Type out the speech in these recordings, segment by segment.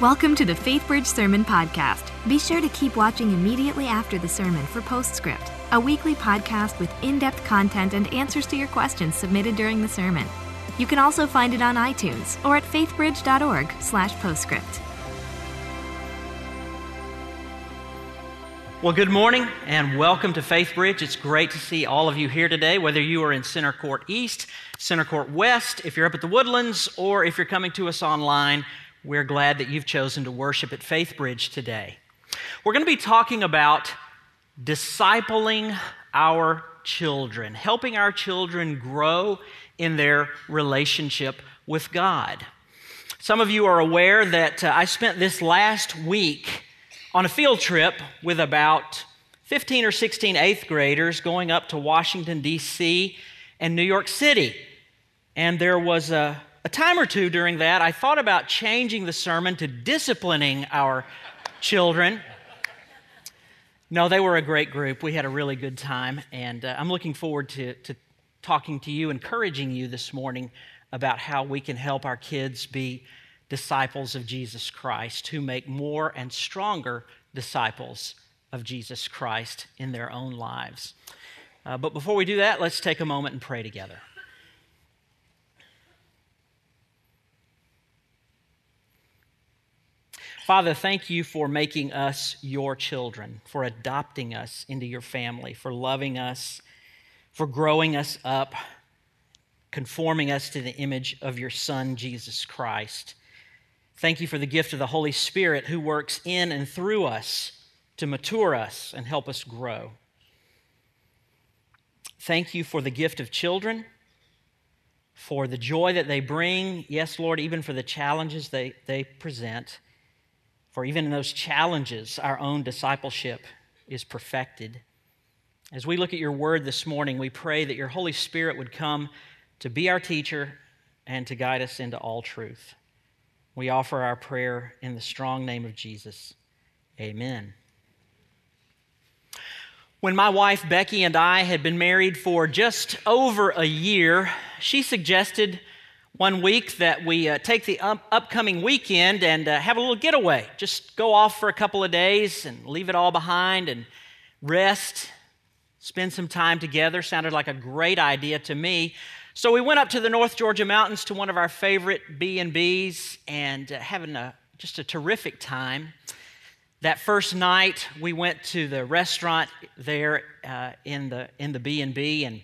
Welcome to the FaithBridge Sermon Podcast. Be sure to keep watching immediately after the sermon for Postscript, a weekly podcast with in-depth content and answers to your questions submitted during the sermon. You can also find it on iTunes or at faithbridge.org/postscript. Well, good morning and welcome to FaithBridge. It's great to see all of you here today, whether you are in Center Court East, Center Court West, if you're up at the Woodlands, or if you're coming to us online. We're glad that you've chosen to worship at FaithBridge today. We're going to be talking about discipling our children, helping our children grow in their relationship with God. Some of you are aware that I spent this last week on a field trip with about 15 or 16 eighth graders going up to Washington, D.C. and New York City. And there was a time or two during that, I thought about changing the sermon to disciplining our children. No, they were a great group. We had a really good time. And I'm looking forward to talking to you, encouraging you this morning about how we can help our kids be disciples of Jesus Christ, who make more and stronger disciples of Jesus Christ in their own lives. But before we do that, let's take a moment and pray together. Father, thank you for making us your children, for adopting us into your family, for loving us, for growing us up, conforming us to the image of your Son, Jesus Christ. Thank you for the gift of the Holy Spirit who works in and through us to mature us and help us grow. Thank you for the gift of children, for the joy that they bring. Yes, Lord, even for the challenges they present. For even in those challenges, our own discipleship is perfected. As we look at your word this morning, we pray that your Holy Spirit would come to be our teacher and to guide us into all truth. We offer our prayer in the strong name of Jesus. Amen. When my wife Becky and I had been married for just over a year, she suggested one week that we take the upcoming weekend and have a little getaway. Just go off for a couple of days and leave it all behind and rest, spend some time together. Sounded like a great idea to me. So we went up to the North Georgia Mountains to one of our favorite B&Bs and having just a terrific time. That first night, we went to the restaurant there in the B&B, and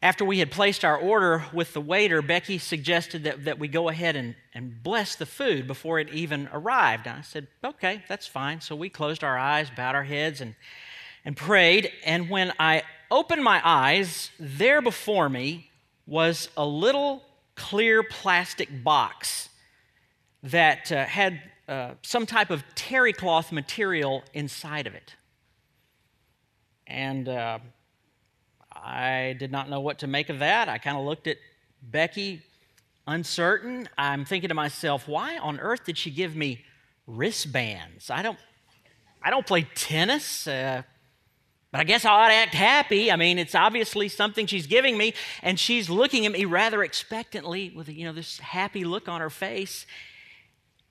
after we had placed our order with the waiter, Becky suggested that we go ahead and bless the food before it even arrived. And I said, okay, that's fine. So we closed our eyes, bowed our heads, and prayed, and when I opened my eyes, there before me was a little clear plastic box that had some type of terry cloth material inside of it. And I did not know what to make of that. I kind of looked at Becky, uncertain. I'm thinking to myself, why on earth did she give me wristbands? I don't play tennis. But I guess I ought to act happy. I mean, it's obviously something she's giving me, and she's looking at me rather expectantly with, this happy look on her face,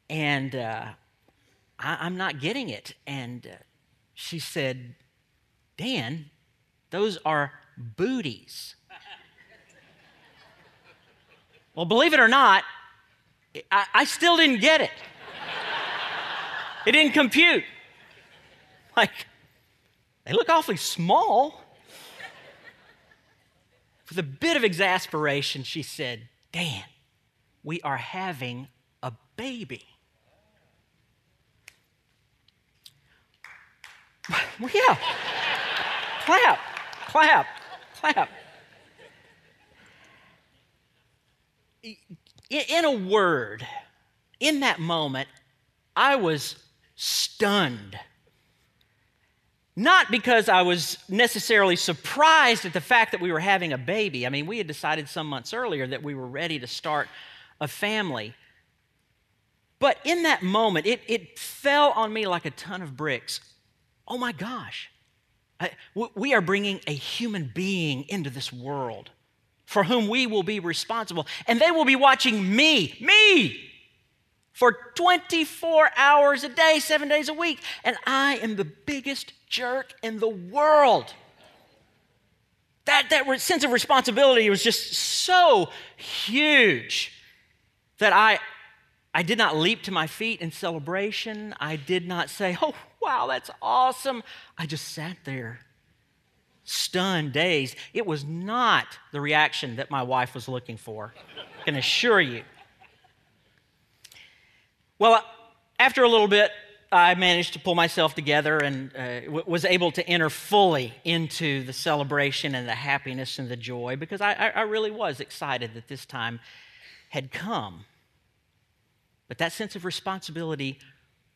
and I'm not getting it. And she said, Dan, those are booties. Well, believe it or not, I still didn't get it. It didn't compute. Like, they look awfully small. With a bit of exasperation, she said, Dan, we are having a baby. Well, yeah. Clap, clap, clap. In a word, in that moment, I was stunned. Not because I was necessarily surprised at the fact that we were having a baby. I mean, we had decided some months earlier that we were ready to start a family. But in that moment, it fell on me like a ton of bricks. Oh my gosh, we are bringing a human being into this world for whom we will be responsible, and they will be watching me for 24 hours a day, 7 days a week, and I am the biggest jerk in the world. That sense of responsibility was just so huge that I did not leap to my feet in celebration. I did not say, oh, wow, that's awesome. I just sat there, stunned, dazed. It was not the reaction that my wife was looking for, I can assure you. Well, after a little bit, I managed to pull myself together and was able to enter fully into the celebration and the happiness and the joy, because I really was excited that this time had come. But that sense of responsibility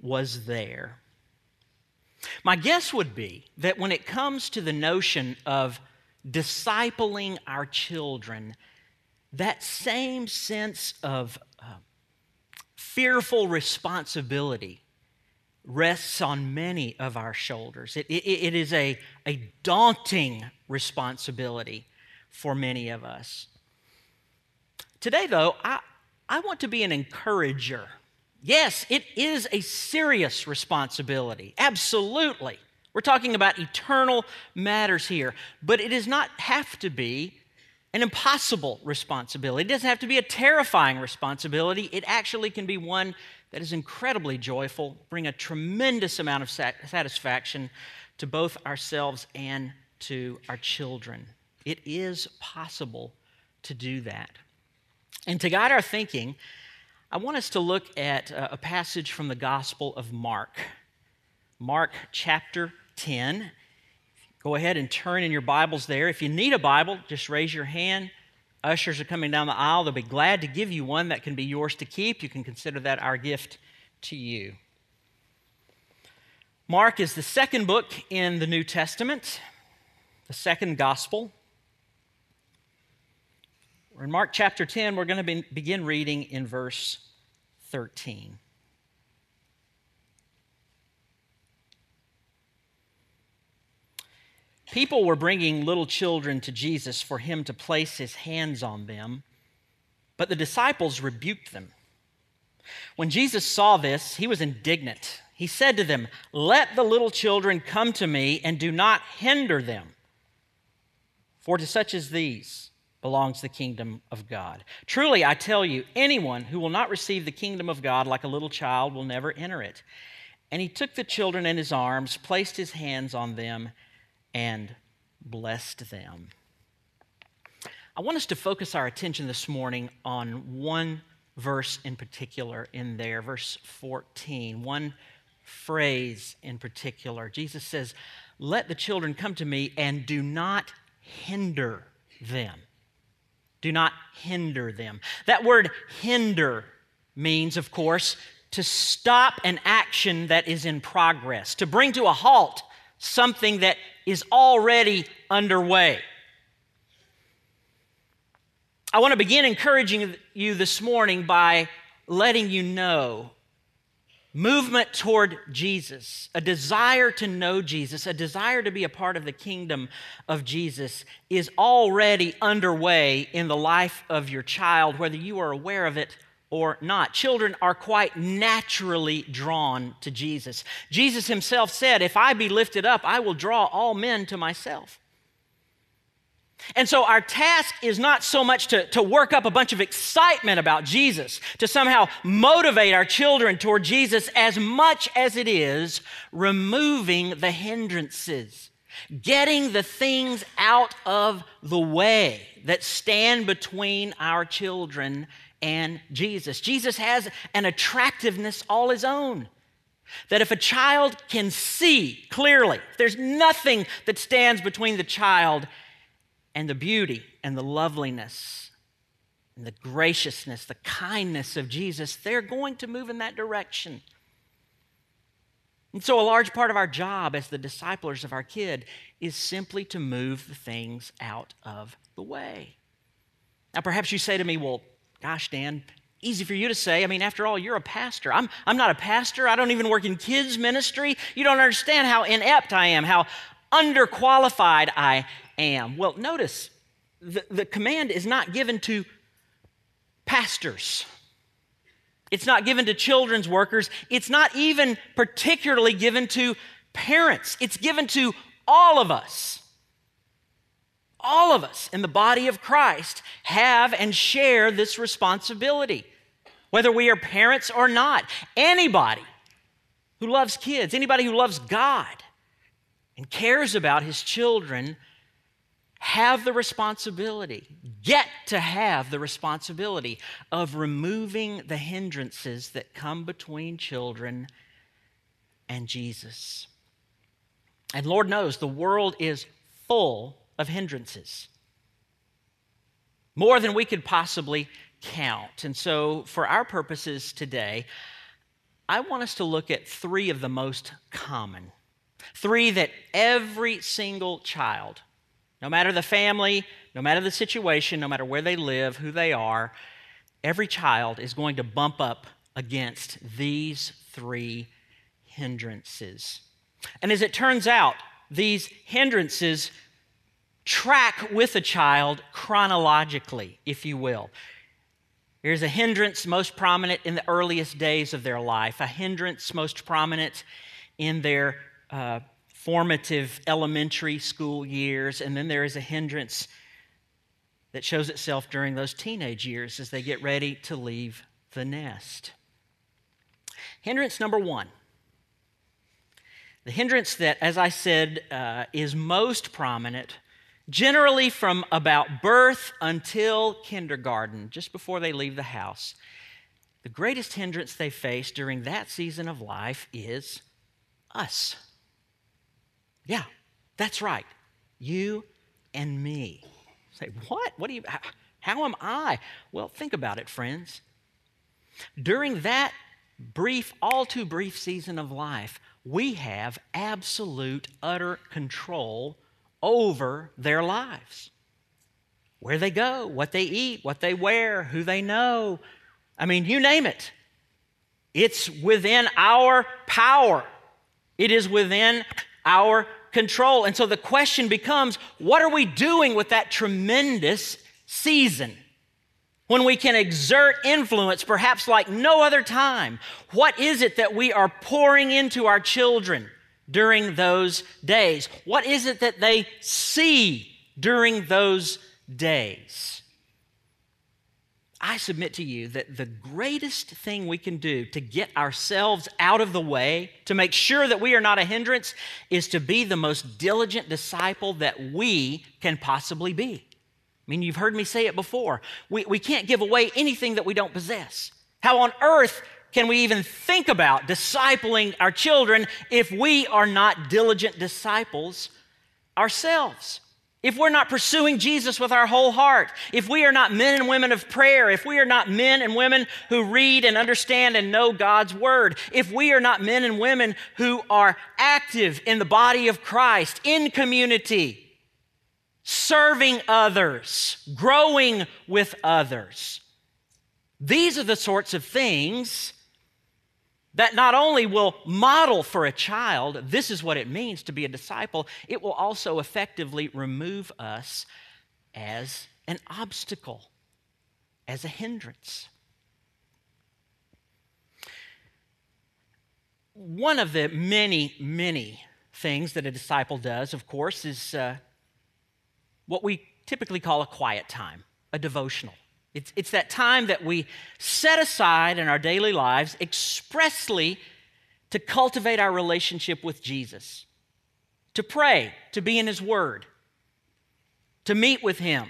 was there. My guess would be that when it comes to the notion of discipling our children, that same sense of fearful responsibility rests on many of our shoulders. It is a daunting responsibility for many of us. Today, though, I want to be an encourager. Yes, it is a serious responsibility, absolutely. We're talking about eternal matters here, but it does not have to be an impossible responsibility. It doesn't have to be a terrifying responsibility. It actually can be one that is incredibly joyful, bring a tremendous amount of satisfaction to both ourselves and to our children. It is possible to do that. And to guide our thinking, I want us to look at a passage from the Gospel of Mark. Mark chapter 10. Go ahead and turn in your Bibles there. If you need a Bible, just raise your hand. Ushers are coming down the aisle. They'll be glad to give you one that can be yours to keep. You can consider that our gift to you. Mark is the second book in the New Testament, the second gospel. We're in Mark chapter 10. We're going to begin reading in verse 13. People were bringing little children to Jesus for him to place his hands on them, but the disciples rebuked them. When Jesus saw this, he was indignant. He said to them, "Let the little children come to me and do not hinder them, for to such as these belongs the kingdom of God. Truly, I tell you, anyone who will not receive the kingdom of God like a little child will never enter it." And he took the children in his arms, placed his hands on them, and blessed them. I want us to focus our attention this morning on one verse in particular in there, verse 14, one phrase in particular. Jesus says, "Let the children come to me and do not hinder them." Do not hinder them. That word hinder means, of course, to stop an action that is in progress, to bring to a halt something that is already underway. I want to begin encouraging you this morning by letting you know movement toward Jesus, a desire to know Jesus, a desire to be a part of the kingdom of Jesus is already underway in the life of your child, whether you are aware of it or not. Children are quite naturally drawn to Jesus. Jesus himself said, "If I be lifted up, I will draw all men to myself." And so our task is not so much to work up a bunch of excitement about Jesus, to somehow motivate our children toward Jesus, as much as it is removing the hindrances, getting the things out of the way that stand between our children and Jesus. Jesus has an attractiveness all his own, that if a child can see clearly, there's nothing that stands between the child and the beauty and the loveliness and the graciousness, the kindness of Jesus, they're going to move in that direction. And so a large part of our job as the disciplers of our kid is simply to move the things out of the way. Now, perhaps you say to me, "Well, gosh, Dan, easy for you to say. I mean, after all, you're a pastor. I'm not a pastor. I don't even work in kids' ministry. You don't understand how inept I am, how underqualified I am." Well, notice, the command is not given to pastors. It's not given to children's workers. It's not even particularly given to parents. It's given to all of us. All of us in the body of Christ have and share this responsibility, whether we are parents or not. Anybody who loves kids, anybody who loves God and cares about his children, have the responsibility, get to have the responsibility of removing the hindrances that come between children and Jesus. And Lord knows the world is full of hindrances, more than we could possibly count. And so for our purposes today, I want us to look at three of the most common, three that every single child, no matter the family, no matter the situation, no matter where they live, who they are, every child is going to bump up against these three hindrances. And as it turns out, these hindrances track with a child chronologically, if you will. Here's a hindrance most prominent in the earliest days of their life, a hindrance most prominent in their formative elementary school years, and then there is a hindrance that shows itself during those teenage years as they get ready to leave the nest. Hindrance number one, the hindrance that, as I said, is most prominent generally from about birth until kindergarten, just before they leave the house. The greatest hindrance they face during that season of life is us. Yeah, that's right. You and me. Say, what? What do you? How am I? Well, think about it, friends. During that brief, all too brief season of life, we have absolute, utter control over their lives. Where they go, what they eat, what they wear, who they know. I mean, you name it. It's within our power. It is within our control. And so the question becomes, what are we doing with that tremendous season when we can exert influence perhaps like no other time? What is it that we are pouring into our children during those days? What is it that they see during those days? I submit to you that the greatest thing we can do to get ourselves out of the way, to make sure that we are not a hindrance, is to be the most diligent disciple that we can possibly be. I mean, you've heard me say it before. We can't give away anything that we don't possess. How on earth can we even think about discipling our children if we are not diligent disciples ourselves? If we're not pursuing Jesus with our whole heart, if we are not men and women of prayer, if we are not men and women who read and understand and know God's word, if we are not men and women who are active in the body of Christ, in community, serving others, growing with others, these are the sorts of things that not only will model for a child, this is what it means to be a disciple, it will also effectively remove us as an obstacle, as a hindrance. One of the many, many things that a disciple does, of course, is what we typically call a quiet time, a devotional. It's that time that we set aside in our daily lives expressly to cultivate our relationship with Jesus, to pray, to be in His Word, to meet with Him,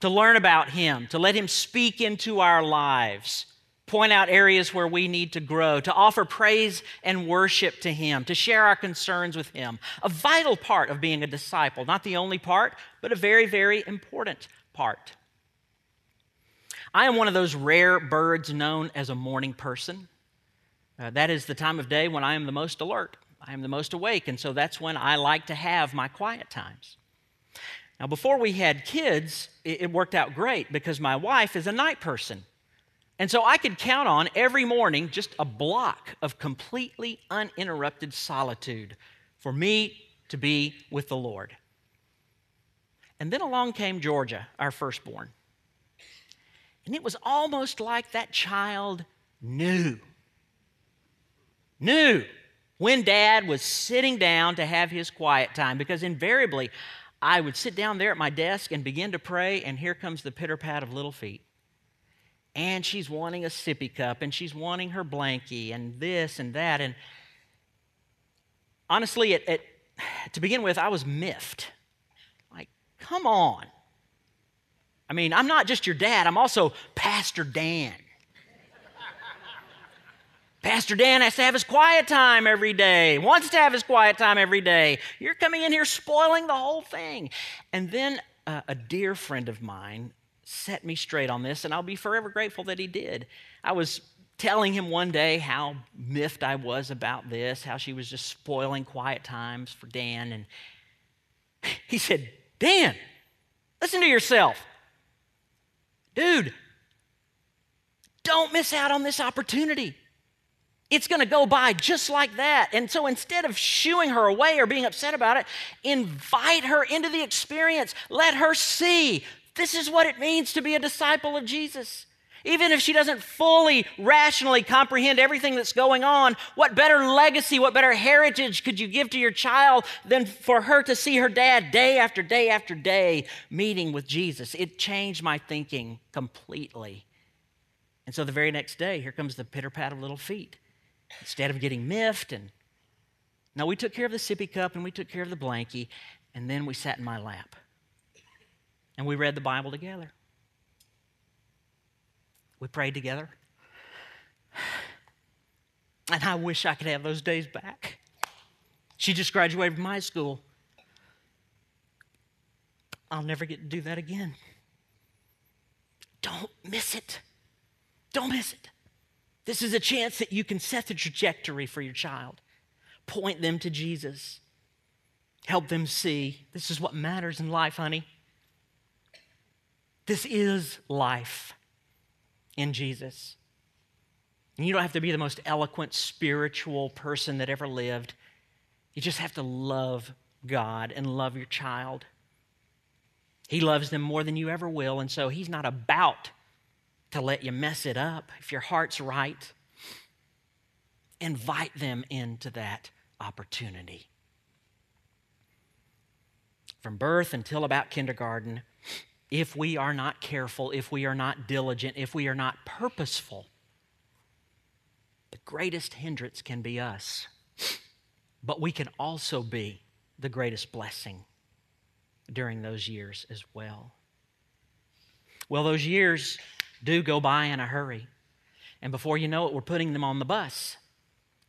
to learn about Him, to let Him speak into our lives, point out areas where we need to grow, to offer praise and worship to Him, to share our concerns with Him. A vital part of being a disciple, not the only part, but a very, very important part. I am one of those rare birds known as a morning person. That is the time of day when I am the most alert. I am the most awake, and so that's when I like to have my quiet times. Now, before we had kids, it worked out great because my wife is a night person. And so I could count on every morning just a block of completely uninterrupted solitude for me to be with the Lord. And then along came Georgia, our firstborn. And it was almost like that child knew when Dad was sitting down to have his quiet time, because invariably I would sit down there at my desk and begin to pray, and here comes the pitter-pat of little feet. And she's wanting a sippy cup, and she's wanting her blankie, and this and that. And honestly, to begin with, I was miffed. Like, come on. I mean, I'm not just your dad, I'm also Pastor Dan. Pastor Dan has to have his quiet time every day, wants to have his quiet time every day. You're coming in here spoiling the whole thing. And then a dear friend of mine set me straight on this, and I'll be forever grateful that he did. I was telling him one day how miffed I was about this, how she was just spoiling quiet times for Dan, and he said, "Dan, listen to yourself. Dude, don't miss out on this opportunity. It's going to go by just like that." And so instead of shooing her away or being upset about it, invite her into the experience. Let her see this is what it means to be a disciple of Jesus. Even if she doesn't fully, rationally comprehend everything that's going on, what better legacy, what better heritage could you give to your child than for her to see her dad day after day after day meeting with Jesus? It changed my thinking completely. And so the very next day, here comes the pitter-pat of little feet. Instead of getting miffed, we took care of the sippy cup and we took care of the blankie, and then we sat in my lap. And we read the Bible together. We prayed together. And I wish I could have those days back. She just graduated from high school. I'll never get to do that again. Don't miss it. Don't miss it. This is a chance that you can set the trajectory for your child. Point them to Jesus. Help them see this is what matters in life, honey. This is life. In Jesus. And you don't have to be the most eloquent spiritual person that ever lived. You just have to love God and love your child. He loves them more than you ever will, and so he's not about to let you mess it up. If your heart's right, invite them into that opportunity. From birth until about kindergarten, if we are not careful, if we are not diligent, if we are not purposeful, the greatest hindrance can be us. But we can also be the greatest blessing during those years as well. Well, those years do go by in a hurry. And before you know it, we're putting them on the bus.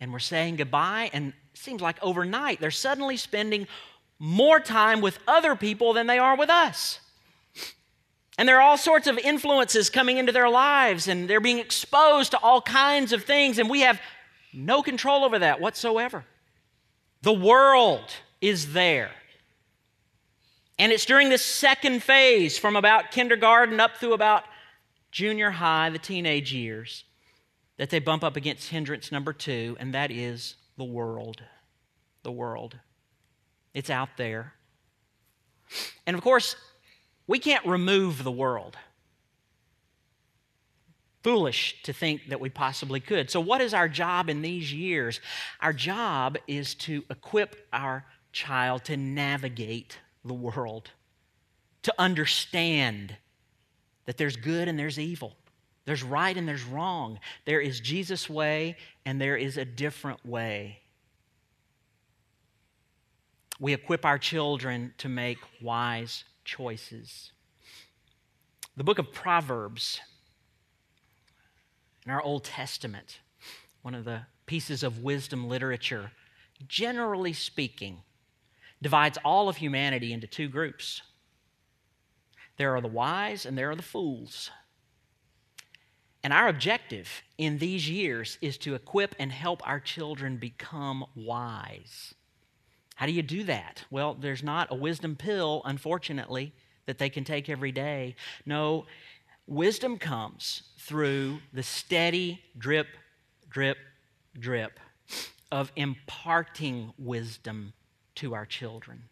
And we're saying goodbye. And it seems like overnight, they're suddenly spending more time with other people than they are with us. And there are all sorts of influences coming into their lives, and they're being exposed to all kinds of things, and we have no control over that whatsoever. The world is there. And it's during this second phase, from about kindergarten up through about junior high, the teenage years, that they bump up against hindrance number 2, and that is the world. The world. It's out there. And of course, we can't remove the world. Foolish to think that we possibly could. So what is our job in these years? Our job is to equip our child to navigate the world, to understand that there's good and there's evil, there's right and there's wrong, there is Jesus' way and there is a different way. We equip our children to make wise choices. The book of Proverbs in our Old Testament, one of the pieces of wisdom literature, generally speaking, divides all of humanity into two groups. There are the wise and there are the fools. And our objective in these years is to equip and help our children become wise. How do you do that? Well, there's not a wisdom pill, unfortunately, that they can take every day. No, wisdom comes through the steady drip, drip, drip of imparting wisdom to our children.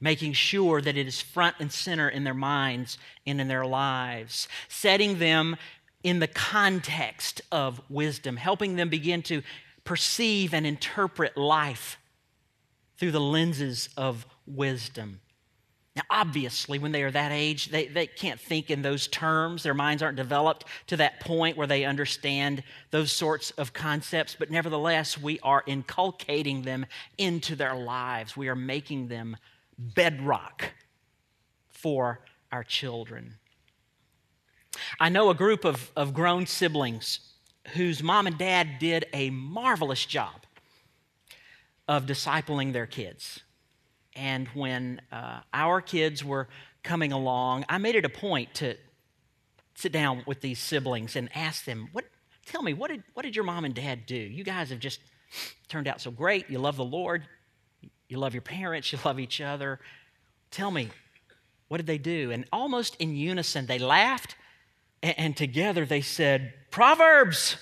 making sure that it is front and center in their minds and in their lives, setting them in the context of wisdom, helping them begin to perceive and interpret life through the lenses of wisdom. Now, obviously, when they are that age, they can't think in those terms. Their minds aren't developed to that point where they understand those sorts of concepts. But nevertheless, we are inculcating them into their lives. We are making them bedrock for our children. I know a group of grown siblings whose mom and dad did a marvelous job of discipling their kids. And when our kids were coming along, I made it a point to sit down with these siblings and ask them, Tell me, what did your mom and dad do? You guys have just turned out so great. You love the Lord. You love your parents. You love each other. Tell me, what did they do? And almost in unison, they laughed, and together they said, Proverbs.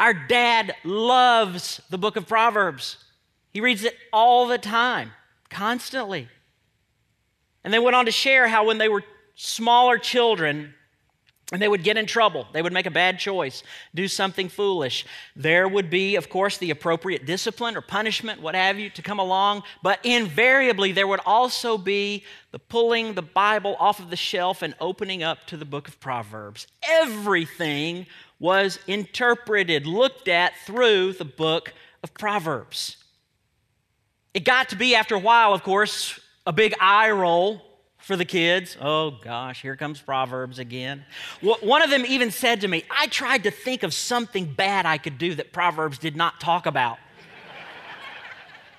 Our dad loves the book of Proverbs. He reads it all the time, constantly. And they went on to share how when they were smaller children and they would get in trouble, they would make a bad choice, do something foolish, there would be, of course, the appropriate discipline or punishment, what have you, to come along, but invariably there would also be the pulling the Bible off of the shelf and opening up to the book of Proverbs. Everything was interpreted, looked at through the book of Proverbs. It got to be, after a while, of course, a big eye roll for the kids. Oh, gosh, here comes Proverbs again. One of them even said to me, I tried to think of something bad I could do that Proverbs did not talk about,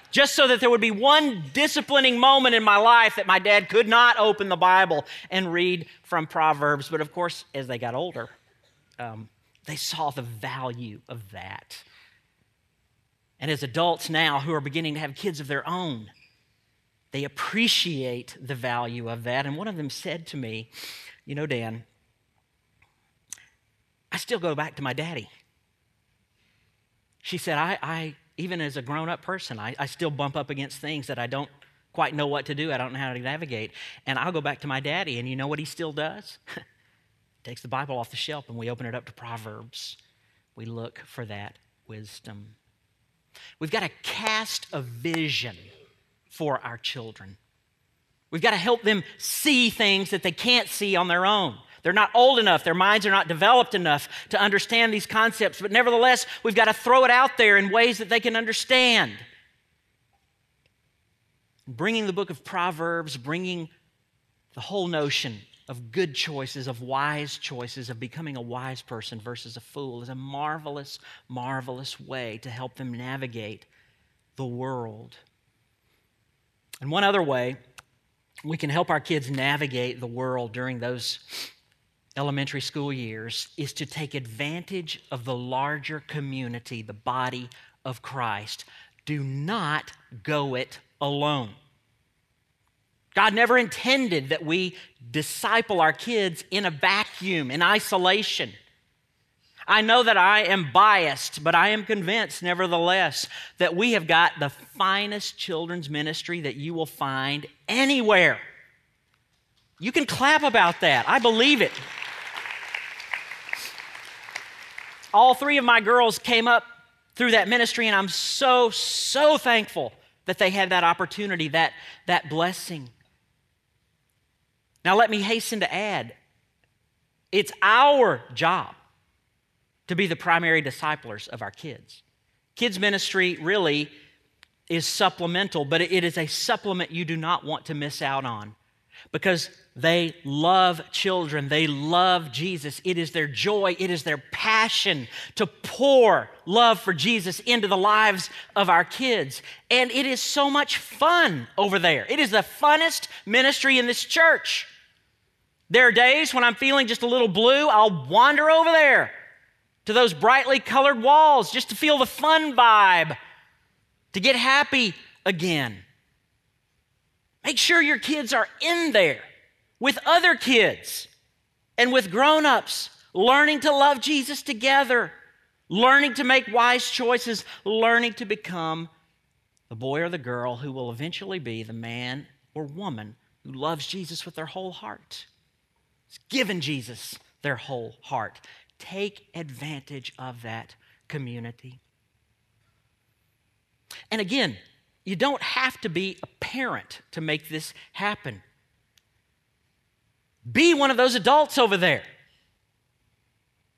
just so that there would be one disciplining moment in my life that my dad could not open the Bible and read from Proverbs. But, of course, as they got older, they saw the value of that. And as adults now who are beginning to have kids of their own, they appreciate the value of that. And one of them said to me, you know, Dan, I still go back to my daddy. She said, I even as a grown-up person, I still bump up against things that I don't quite know what to do. I don't know how to navigate. And I'll go back to my daddy, and you know what he still does? Takes the Bible off the shelf, and we open it up to Proverbs. We look for that wisdom. We've got to cast a vision for our children. We've got to help them see things that they can't see on their own. They're not old enough. Their minds are not developed enough to understand these concepts. But nevertheless, we've got to throw it out there in ways that they can understand. Bringing the book of Proverbs, bringing the whole notion of good choices, of wise choices, of becoming a wise person versus a fool is a marvelous, marvelous way to help them navigate the world. And one other way we can help our kids navigate the world during those elementary school years is to take advantage of the larger community, the body of Christ. Do not go it alone. God never intended that we disciple our kids in a vacuum, in isolation. I know that I am biased, but I am convinced, nevertheless, that we have got the finest children's ministry that you will find anywhere. You can clap about that. I believe it. All three of my girls came up through that ministry, and I'm so thankful that they had that opportunity, that blessing. Now, let me hasten to add, it's our job to be the primary disciplers of our kids. Kids ministry really is supplemental, but it is a supplement you do not want to miss out on because they love children. They love Jesus. It is their joy. It is their passion to pour love for Jesus into the lives of our kids. And it is so much fun over there. It is the funnest ministry in this church. There are days when I'm feeling just a little blue, I'll wander over there to those brightly colored walls just to feel the fun vibe, to get happy again. Make sure your kids are in there with other kids and with grown-ups, learning to love Jesus together, learning to make wise choices, learning to become the boy or the girl who will eventually be the man or woman who loves Jesus with their whole heart. It's given Jesus their whole heart. Take advantage of that community. And again, you don't have to be a parent to make this happen. Be one of those adults over there.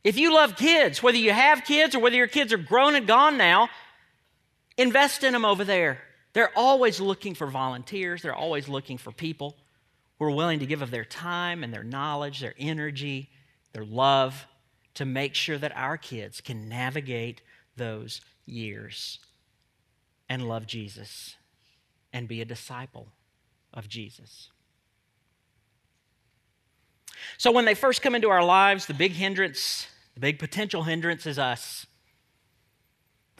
If you love kids, whether you have kids or whether your kids are grown and gone now, invest in them over there. They're always looking for volunteers. They're always looking for people who are willing to give of their time and their knowledge, their energy, their love, to make sure that our kids can navigate those years and love Jesus and be a disciple of Jesus. So when they first come into our lives, the big hindrance, the big potential hindrance is us.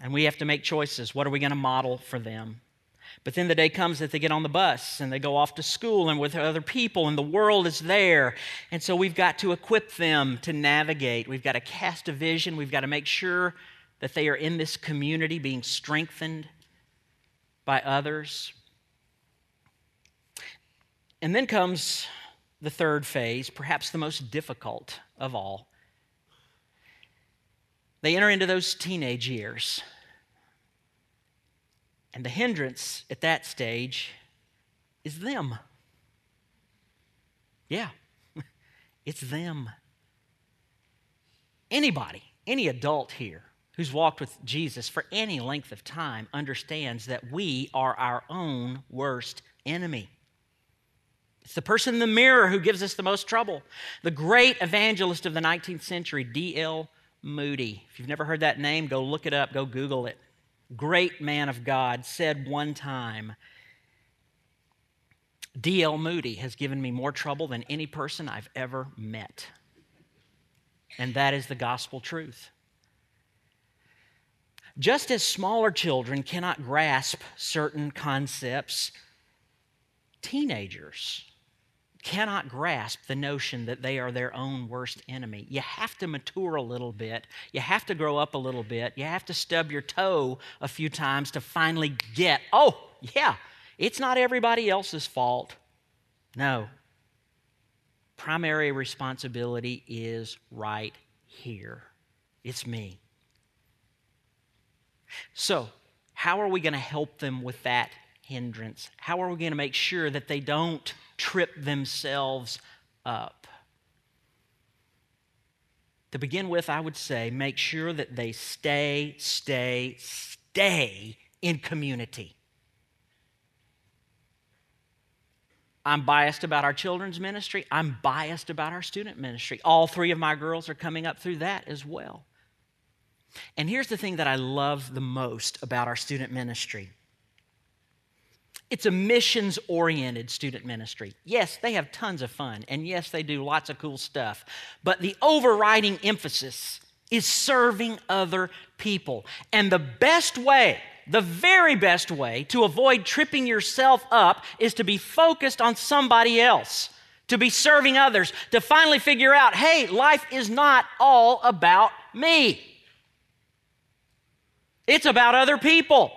And we have to make choices. What are we going to model for them? But then the day comes that they get on the bus and they go off to school and with other people and the world is there. And so we've got to equip them to navigate. We've got to cast a vision. We've got to make sure that they are in this community being strengthened by others. And then comes the third phase, perhaps the most difficult of all. They enter into those teenage years. And the hindrance at that stage is them. Yeah, it's them. Anybody, any adult here who's walked with Jesus for any length of time understands that we are our own worst enemy. It's the person in the mirror who gives us the most trouble. The great evangelist of the 19th century, D.L. Moody. If you've never heard that name, go look it up, go Google it. Great man of God said one time, D.L. Moody has given me more trouble than any person I've ever met. And that is the gospel truth. Just as smaller children cannot grasp certain concepts, teenagers cannot grasp the notion that they are their own worst enemy. You have to mature a little bit. You have to grow up a little bit. You have to stub your toe a few times to finally get, oh, yeah, it's not everybody else's fault. No. Primary responsibility is right here. It's me. So, how are we going to help them with that hindrance? How are we going to make sure that they don't trip themselves up? To begin with, I would say, make sure that they stay in community. I'm biased about our children's ministry. I'm biased about our student ministry. All three of my girls are coming up through that as well. And here's the thing that I love the most about our student ministry. It's a missions-oriented student ministry. Yes, they have tons of fun, and yes, they do lots of cool stuff, but the overriding emphasis is serving other people. And the best way, the very best way to avoid tripping yourself up is to be focused on somebody else, to be serving others, to finally figure out, hey, life is not all about me. It's about other people.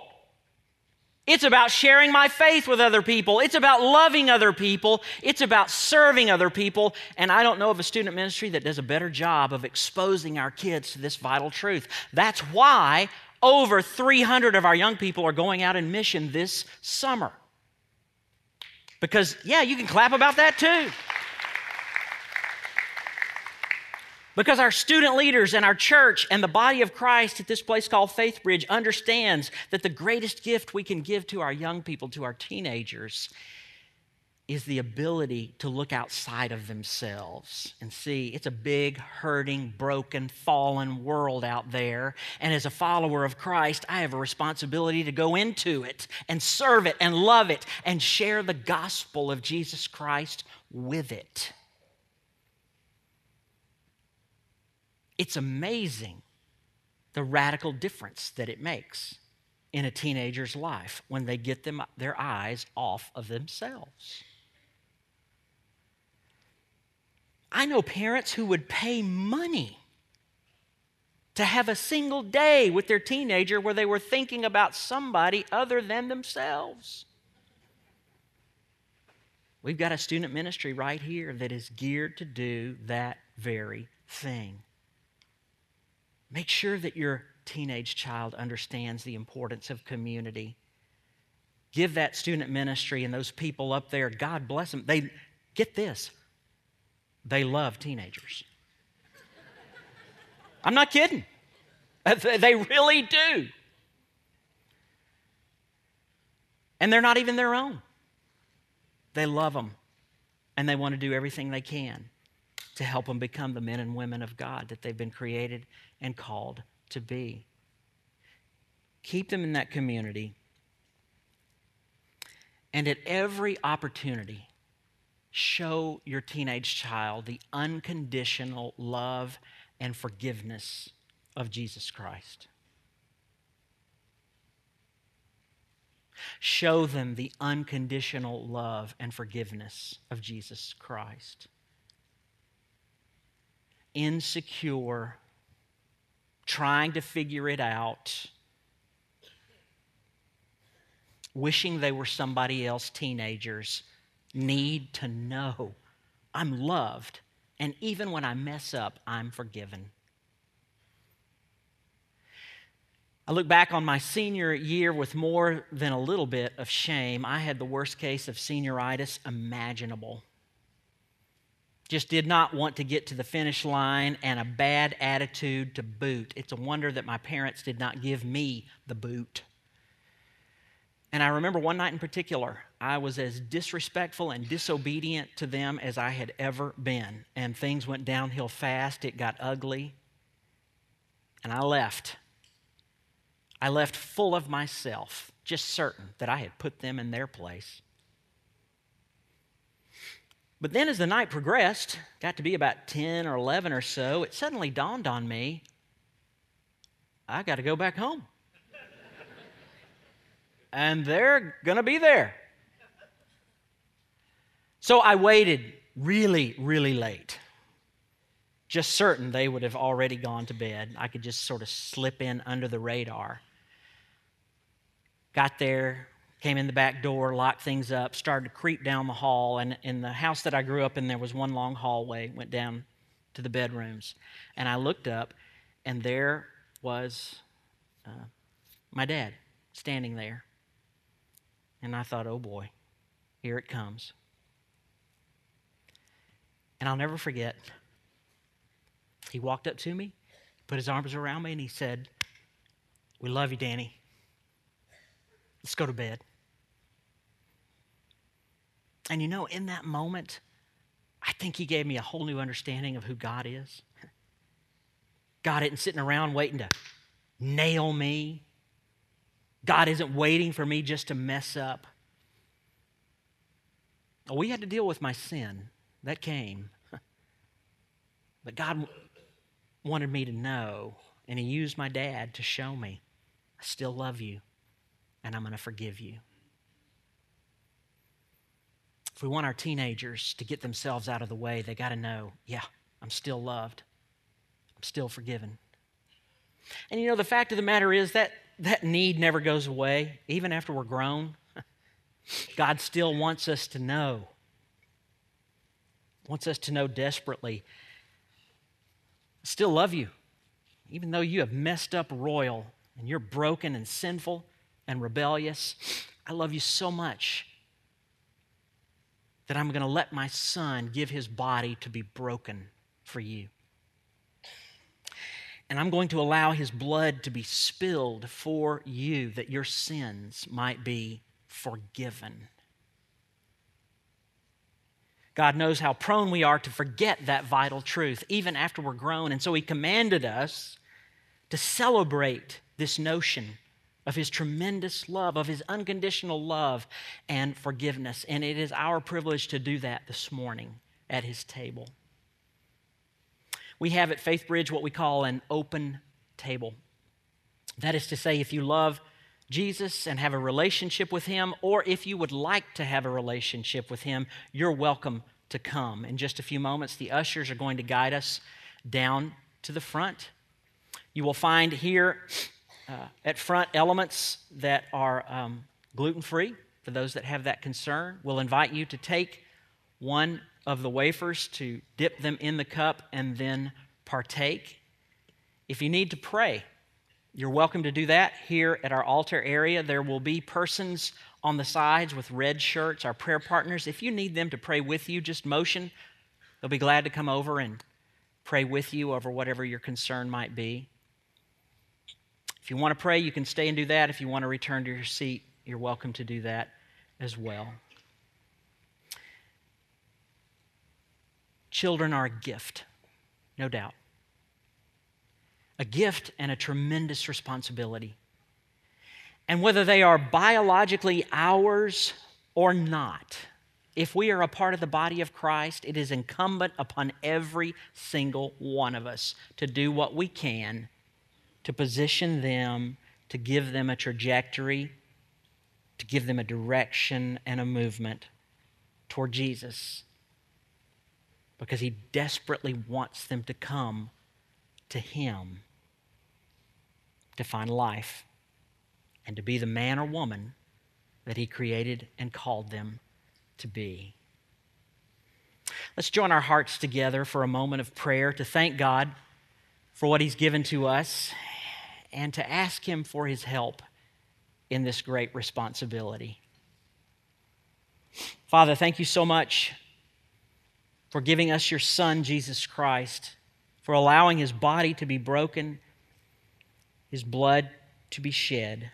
It's about sharing my faith with other people. It's about loving other people. It's about serving other people. And I don't know of a student ministry that does a better job of exposing our kids to this vital truth. That's why over 300 of our young people are going out in mission this summer. Because, yeah, you can clap about that too. Because our student leaders and our church and the body of Christ at this place called FaithBridge understands that the greatest gift we can give to our young people, to our teenagers, is the ability to look outside of themselves and see it's a big, hurting, broken, fallen world out there. And as a follower of Christ, I have a responsibility to go into it and serve it and love it and share the gospel of Jesus Christ with it. It's amazing the radical difference that it makes in a teenager's life when they get their eyes off of themselves. I know parents who would pay money to have a single day with their teenager where they were thinking about somebody other than themselves. We've got a student ministry right here that is geared to do that very thing. Make sure that your teenage child understands the importance of community. Give that student ministry and those people up there, God bless them. They get this. They love teenagers. I'm not kidding. They really do. And they're not even their own. They love them, and they want to do everything they can to help them become the men and women of God that they've been created and called to be. Keep them in that community, and at every opportunity, show your teenage child the unconditional love and forgiveness of Jesus Christ. Show them the unconditional love and forgiveness of Jesus Christ. Insecure, trying to figure it out, wishing they were somebody else, teenagers need to know I'm loved, and even when I mess up, I'm forgiven. I look back on my senior year with more than a little bit of shame. I had the worst case of senioritis imaginable. Just did not want to get to the finish line, and a bad attitude to boot. It's a wonder that my parents did not give me the boot. And I remember one night in particular, I was as disrespectful and disobedient to them as I had ever been. And things went downhill fast. It got ugly. And I left. I left full of myself, just certain that I had put them in their place. But then as the night progressed, got to be about 10 or 11 or so, it suddenly dawned on me, I got to go back home. And they're going to be there. So I waited really, really late. Just certain they would have already gone to bed. I could just sort of slip in under the radar. Got there, came in the back door, locked things up, started to creep down the hall, and in the house that I grew up in, there was one long hallway, went down to the bedrooms, and I looked up, and there was my dad standing there, and I thought, oh boy, here it comes. And I'll never forget, he walked up to me, put his arms around me, and he said, "We love you, Danny. Let's go to bed." And you know, in that moment, I think he gave me a whole new understanding of who God is. God isn't sitting around waiting to nail me. God isn't waiting for me just to mess up. We had to deal with my sin. That came. But God wanted me to know, and he used my dad to show me, I still love you, and I'm going to forgive you. If we want our teenagers to get themselves out of the way, they got to know, yeah, I'm still loved. I'm still forgiven. And you know, the fact of the matter is that that need never goes away. Even after we're grown, God still wants us to know. Wants us to know desperately, still love you, even though you have messed up royal and you're broken and sinful and rebellious. I love you so much that I'm going to let my son give his body to be broken for you. And I'm going to allow his blood to be spilled for you that your sins might be forgiven. God knows how prone we are to forget that vital truth, even after we're grown. And so he commanded us to celebrate this notion of his tremendous love, of his unconditional love and forgiveness. And it is our privilege to do that this morning at his table. We have at FaithBridge what we call an open table. That is to say, if you love Jesus and have a relationship with him, or if you would like to have a relationship with him, you're welcome to come. In just a few moments, the ushers are going to guide us down to the front. You will find here at front elements that are gluten-free, for those that have that concern. We'll invite you to take one of the wafers, to dip them in the cup, and then partake. If you need to pray, you're welcome to do that here at our altar area. There will be persons on the sides with red shirts, our prayer partners. If you need them to pray with you, just motion. They'll be glad to come over and pray with you over whatever your concern might be. If you want to pray, you can stay and do that. If you want to return to your seat, you're welcome to do that as well. Children are a gift, no doubt. A gift and a tremendous responsibility. And whether they are biologically ours or not, if we are a part of the body of Christ, it is incumbent upon every single one of us to do what we can to position them, to give them a trajectory, to give them a direction and a movement toward Jesus, because He desperately wants them to come to Him to find life and to be the man or woman that He created and called them to be. Let's join our hearts together for a moment of prayer to thank God for what He's given to us and to ask Him for His help in this great responsibility. Father, thank you so much for giving us your Son, Jesus Christ, for allowing His body to be broken, His blood to be shed,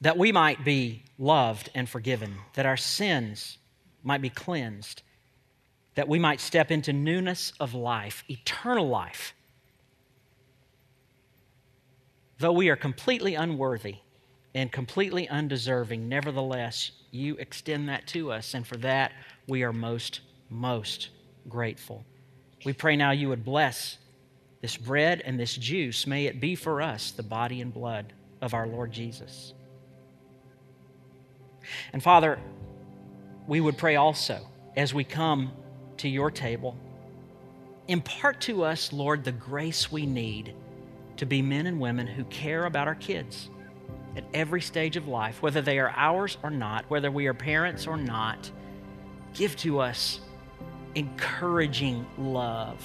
that we might be loved and forgiven, that our sins might be cleansed, that we might step into newness of life, eternal life. Though we are completely unworthy and completely undeserving, nevertheless, you extend that to us, and for that we are most grateful. We pray now you would bless this bread and this juice. May it be for us the body and blood of our Lord Jesus. And Father, we would pray also as we come to your table, impart to us, Lord, the grace we need to be men and women who care about our kids at every stage of life, whether they are ours or not, whether we are parents or not. Give to us encouraging love,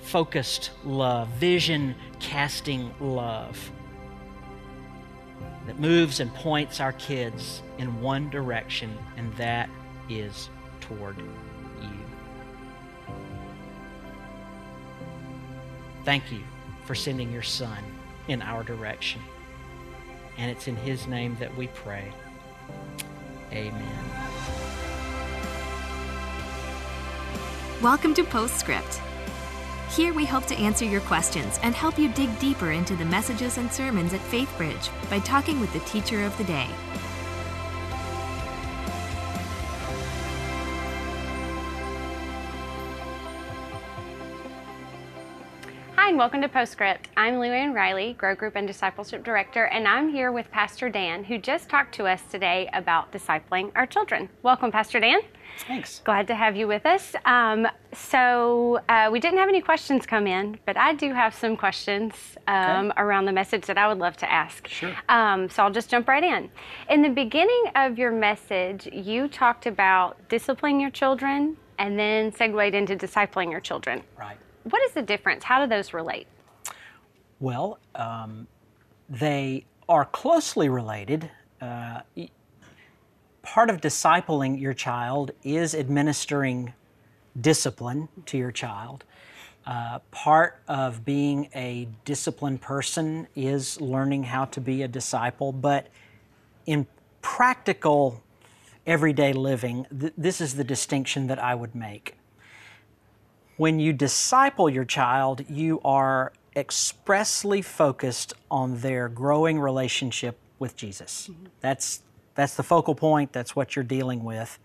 focused love, vision-casting love that moves and points our kids in one direction, and that is toward you. Thank you for sending your Son in our direction. And it's in His name that we pray. Amen. Welcome to Postscript. Here we hope to answer your questions and help you dig deeper into the messages and sermons at FaithBridge by talking with the teacher of the day. Hi, and welcome to Postscript. I'm Lou Ann Riley, Grow Group and Discipleship Director, and I'm here with Pastor Dan, who just talked to us today about discipling our children. Welcome, Pastor Dan. Thanks. Glad to have you with us. So we didn't have any questions come in, but I do have some questions around the message that I would love to ask. Sure. So I'll just jump right in. In the beginning of your message, you talked about disciplining your children and then segued into discipling your children. Right. What is the difference? How do those relate? Well, they are closely related. Part of discipling your child is administering discipline to your child. Part of being a disciplined person is learning how to be a disciple, but in practical everyday living, this is the distinction that I would make. When you disciple your child, you are expressly focused on their growing relationship with Jesus. Mm-hmm. That's the focal point. That's what you're dealing with.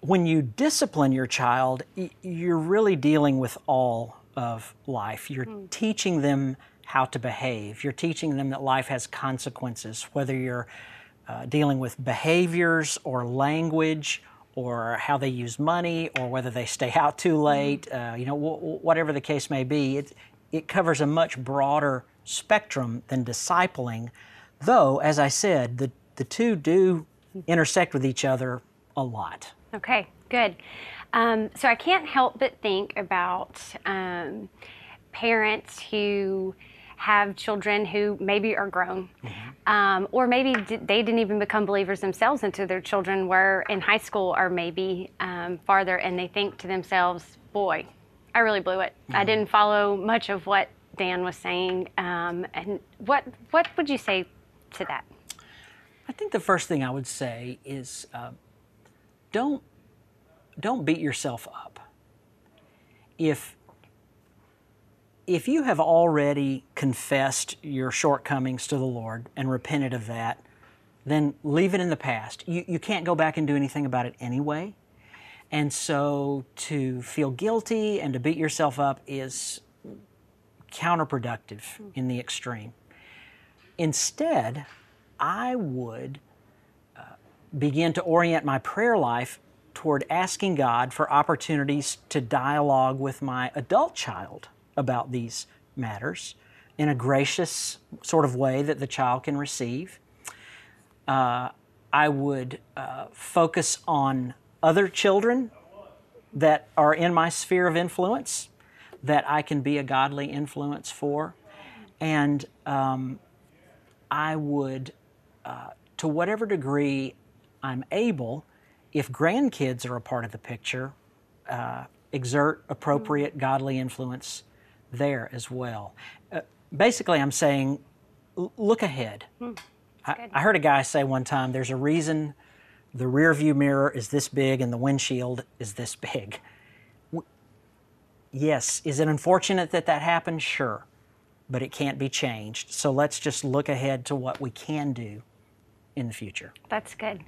When you discipline your child, you're really dealing with all of life. You're teaching them how to behave. You're teaching them that life has consequences, whether you're dealing with behaviors or language or how they use money, or whether they stay out too late, you know, whatever the case may be. It covers a much broader spectrum than discipling, though, as I said, the two do intersect with each other a lot. Okay, good. So I can't help but think about parents who have children who maybe are grown, or maybe they didn't even become believers themselves until their children were in high school or maybe farther, and they think to themselves, boy, I really blew it. I didn't follow much of what Dan was saying. And what would you say to that? I think the first thing I would say is don't beat yourself up. If you have already confessed your shortcomings to the Lord and repented of that, then leave it in the past. You can't go back and do anything about it anyway. And so to feel guilty and to beat yourself up is counterproductive in the extreme. Instead, I would begin to orient my prayer life toward asking God for opportunities to dialogue with my adult child about these matters in a gracious sort of way that the child can receive. I would focus on other children that are in my sphere of influence that I can be a godly influence for. And I would, to whatever degree I'm able, if grandkids are a part of the picture, exert appropriate godly influence there as well. Basically, I'm saying, look ahead. I heard a guy say one time, there's a reason the rear view mirror is this big and the windshield is this big. Yes, is it unfortunate that that happened? Sure, but it can't be changed. So let's just look ahead to what we can do in the future. That's good.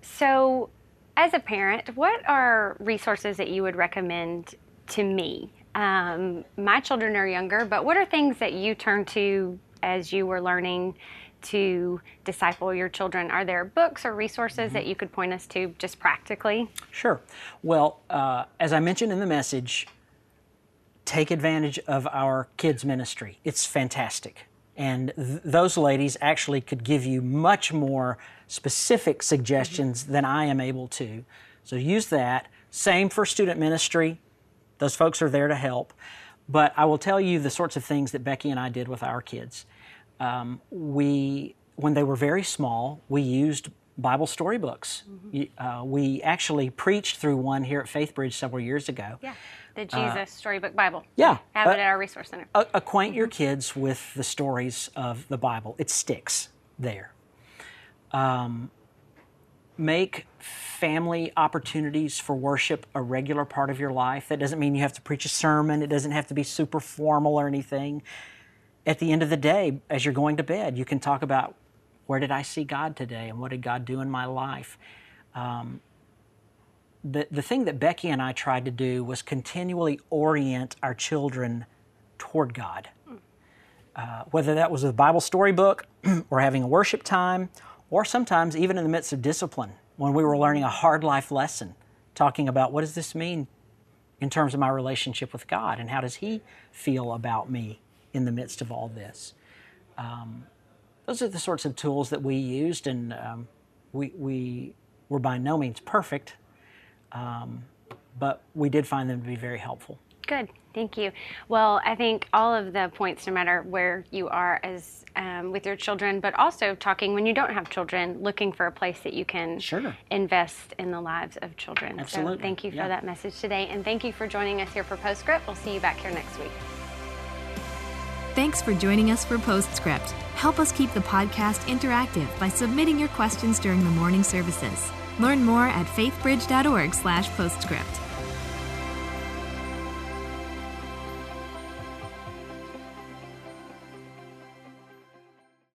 So as a parent, what are resources that you would recommend to me? My children are younger, but what are things that you turn to as you were learning to disciple your children? Are there books or resources that you could point us to just practically? Sure. Well, as I mentioned in the message, take advantage of our kids' ministry. It's fantastic. And those ladies actually could give you much more specific suggestions than I am able to. So use that. Same for student ministry. Those folks are there to help. But I will tell you the sorts of things that Becky and I did with our kids. When they were very small, we used Bible storybooks. We actually preached through one here at FaithBridge several years ago. Yeah, the Jesus Storybook Bible. Yeah. Have it at our resource center. Acquaint your kids with the stories of the Bible. It sticks there. Make family opportunities for worship a regular part of your life. That doesn't mean you have to preach a sermon. It doesn't have to be super formal or anything. At the end of the day, as you're going to bed, you can talk about, where did I see God today and what did God do in my life? The thing that Becky and I tried to do was continually orient our children toward God. Whether that was a Bible storybook or having a worship time, or sometimes even in the midst of discipline, when we were learning a hard life lesson, talking about what does this mean in terms of my relationship with God and how does He feel about me in the midst of all this. Those are the sorts of tools that we used, and we were by no means perfect, but we did find them to be very helpful. Good. Thank you. Well, I think all of the points, no matter where you are as with your children, but also talking when you don't have children, looking for a place that you can invest in the lives of children. Absolutely. So thank you for that message today, and thank you for joining us here for Postscript. We'll see you back here next week. Thanks for joining us for Postscript. Help us keep the podcast interactive by submitting your questions during the morning services. Learn more at faithbridge.org/postscript.